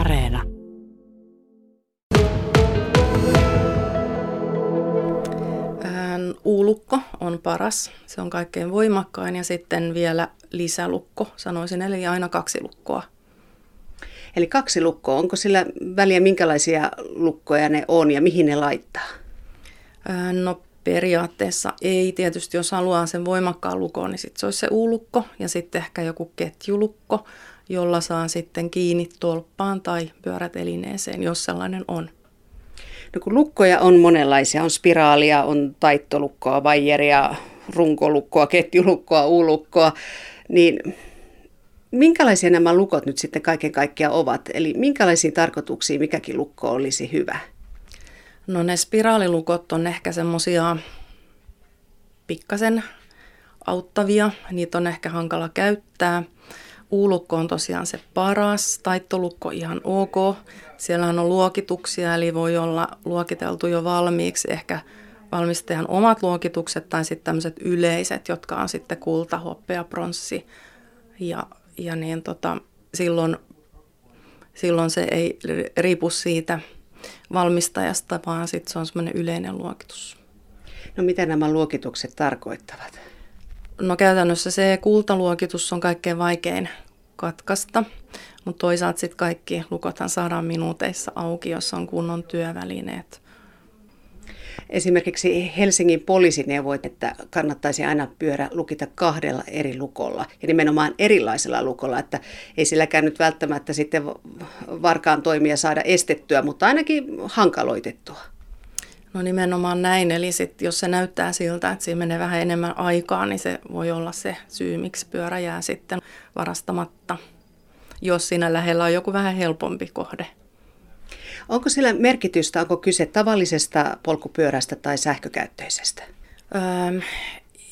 Areena. Uulukko on paras. Se on kaikkein voimakkain ja sitten vielä lisälukko, sanoisin, eli aina kaksi lukkoa. Eli kaksi lukkoa. Onko sillä väliä, minkälaisia lukkoja ne on ja mihin ne laittaa? No periaatteessa ei. Tietysti jos haluaa sen voimakkaan lukon, niin sitten se olisi se uulukko ja sitten ehkä joku ketjulukko, jolla saa sitten kiinni tolppaan tai pyörätelineeseen, jos sellainen on. No kun lukkoja on monenlaisia, on spiraalia, on taittolukkoa, vaijeria, runkolukkoa, ketjulukkoa, uulukkoa, niin minkälaisia nämä lukot nyt sitten kaiken kaikkiaan ovat? Eli minkälaisia tarkoituksia mikäkin lukko olisi hyvä? No ne spiraalilukot on ehkä semmoisia pikkasen auttavia, niitä on ehkä hankala käyttää. Uulukko on tosiaan se paras, taittolukko ihan ok. Siellähän on luokituksia, eli voi olla luokiteltu jo valmiiksi ehkä valmistajan omat luokitukset tai sitten tämmöiset yleiset, jotka on sitten kulta, hoppea, pronssi. Ja niin, silloin se ei riipu siitä valmistajasta, vaan sitten se on semmoinen yleinen luokitus. No mitä nämä luokitukset tarkoittavat? No käytännössä se kultaluokitus on kaikkein vaikein katkaista, mutta toisaalta sitten kaikki lukothan saadaan minuuteissa auki, jos on kunnon työvälineet. Esimerkiksi Helsingin poliisi neuvoi, että kannattaisi aina lukita kahdella eri lukolla ja nimenomaan erilaisella lukolla, että ei silläkään nyt välttämättä sitten varkaan toimia saada estettyä, mutta ainakin hankaloitettua. No nimenomaan näin, eli sit, jos se näyttää siltä, että siinä menee vähän enemmän aikaa, niin se voi olla se syy, miksi pyörä jää sitten varastamatta, jos siinä lähellä on joku vähän helpompi kohde. Onko sillä merkitystä, onko kyse tavallisesta polkupyörästä tai sähkökäyttöisestä?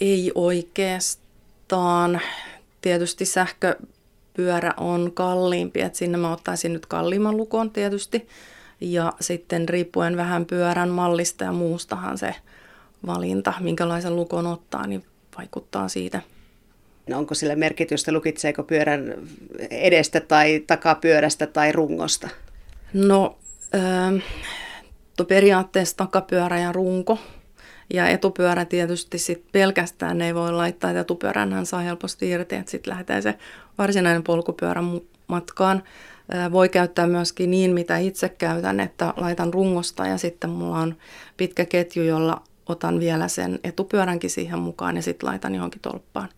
Ei oikeastaan. Tietysti sähköpyörä on kalliimpi, että sinne mä ottaisin nyt kalliimman lukon tietysti. Ja sitten riippuen vähän pyörän mallista ja muustahan se valinta, minkälaisen lukon ottaa, niin vaikuttaa siitä. No onko sillä merkitystä, lukitseeko pyörän edestä tai takapyörästä tai rungosta? No periaatteessa takapyörä ja runko ja etupyörä tietysti sit pelkästään ei voi laittaa, että etupyöränhän saa helposti irti, että sitten lähdetään se varsinainen polkupyörän matkaan. Voi käyttää myöskin niin, mitä itse käytän, että laitan rungosta ja sitten mulla on pitkä ketju, jolla otan vielä sen etupyöränkin siihen mukaan ja sitten laitan johonkin tolppaan.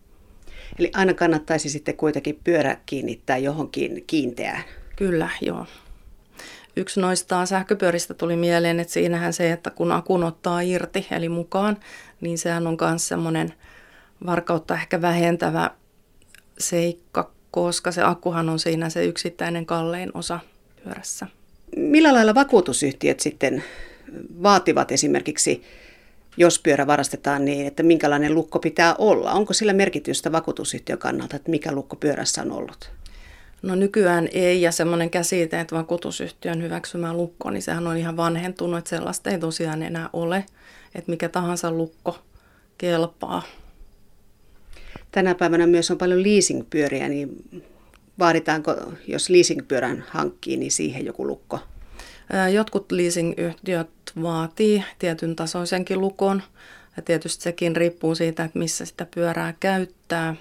Eli aina kannattaisi sitten kuitenkin pyörä kiinnittää johonkin kiinteään? Kyllä, joo. Yksi noista sähköpyöristä tuli mieleen, että siinähän se, että kun akun ottaa irti eli mukaan, niin sehän on myös semmoinen varkautta ehkä vähentävä seikka, koska se akkuhan on siinä se yksittäinen kallein osa pyörässä. Millä lailla vakuutusyhtiöt sitten vaativat esimerkiksi, jos pyörä varastetaan niin, että minkälainen lukko pitää olla? Onko sillä merkitystä vakuutusyhtiön kannalta, että mikä lukko pyörässä on ollut? No nykyään ei, ja semmoinen käsite, että vakuutusyhtiön hyväksymä lukko, niin sehän on ihan vanhentunut, että sellaista ei tosiaan enää ole, että mikä tahansa lukko kelpaa. Tänä päivänä myös on paljon leasingpyöriä, niin vaaditaanko, jos leasingpyörän hankkii, niin siihen joku lukko? Jotkut leasingyhtiöt vaatii tietyn tasoisenkin lukon, ja tietysti sekin riippuu siitä, että missä sitä pyörää käyttää.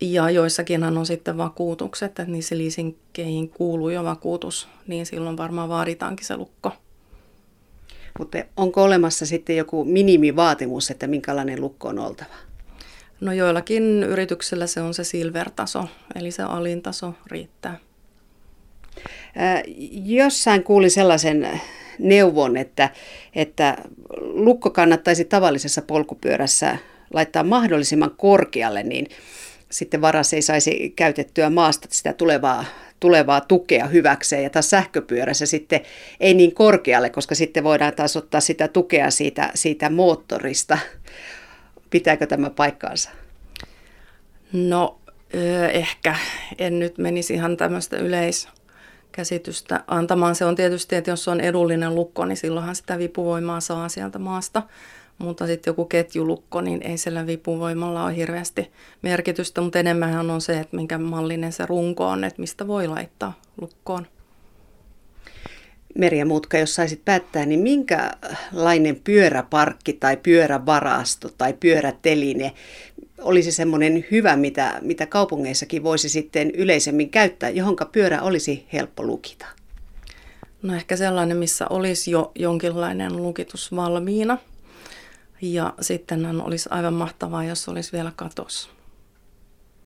Ja joissakinhan on sitten vakuutukset, että niissä leasinkkeihin kuuluu jo vakuutus, niin silloin varmaan vaaditaankin se lukko. Mutta onko olemassa sitten joku minimivaatimus, että minkälainen lukko on oltava? No joillakin yrityksillä se on se silver-taso, eli se alin taso riittää. Jossain kuulin sellaisen neuvon, että lukko kannattaisi tavallisessa polkupyörässä laittaa mahdollisimman korkealle, niin sitten varas ei saisi käytettyä maasta sitä tulevaa tukea hyväkseen, ja taas sähköpyörässä sitten ei niin korkealle, koska sitten voidaan taas ottaa sitä tukea siitä moottorista. Pitääkö tämä paikkaansa? No ehkä. En nyt menisi ihan tämmöistä yleiskäsitystä antamaan. Se on tietysti, että jos on edullinen lukko, niin silloinhan sitä vipuvoimaa saa sieltä maasta. Mutta sitten joku ketjulukko, niin ei sillä vipuvoimalla ole hirveästi merkitystä, mutta enemmänhän on se, että minkä mallinen se runko on, että mistä voi laittaa lukkoon. Merja Mutka, jos saisit päättää, niin minkälainen pyöräparkki tai pyörävarasto tai pyöräteline olisi semmoinen hyvä, mitä kaupungeissakin voisi sitten yleisemmin käyttää, johonka pyörä olisi helppo lukita? No ehkä sellainen, missä olisi jo jonkinlainen lukitus valmiina. Ja sittenhän olisi aivan mahtavaa, jos olisi vielä katos.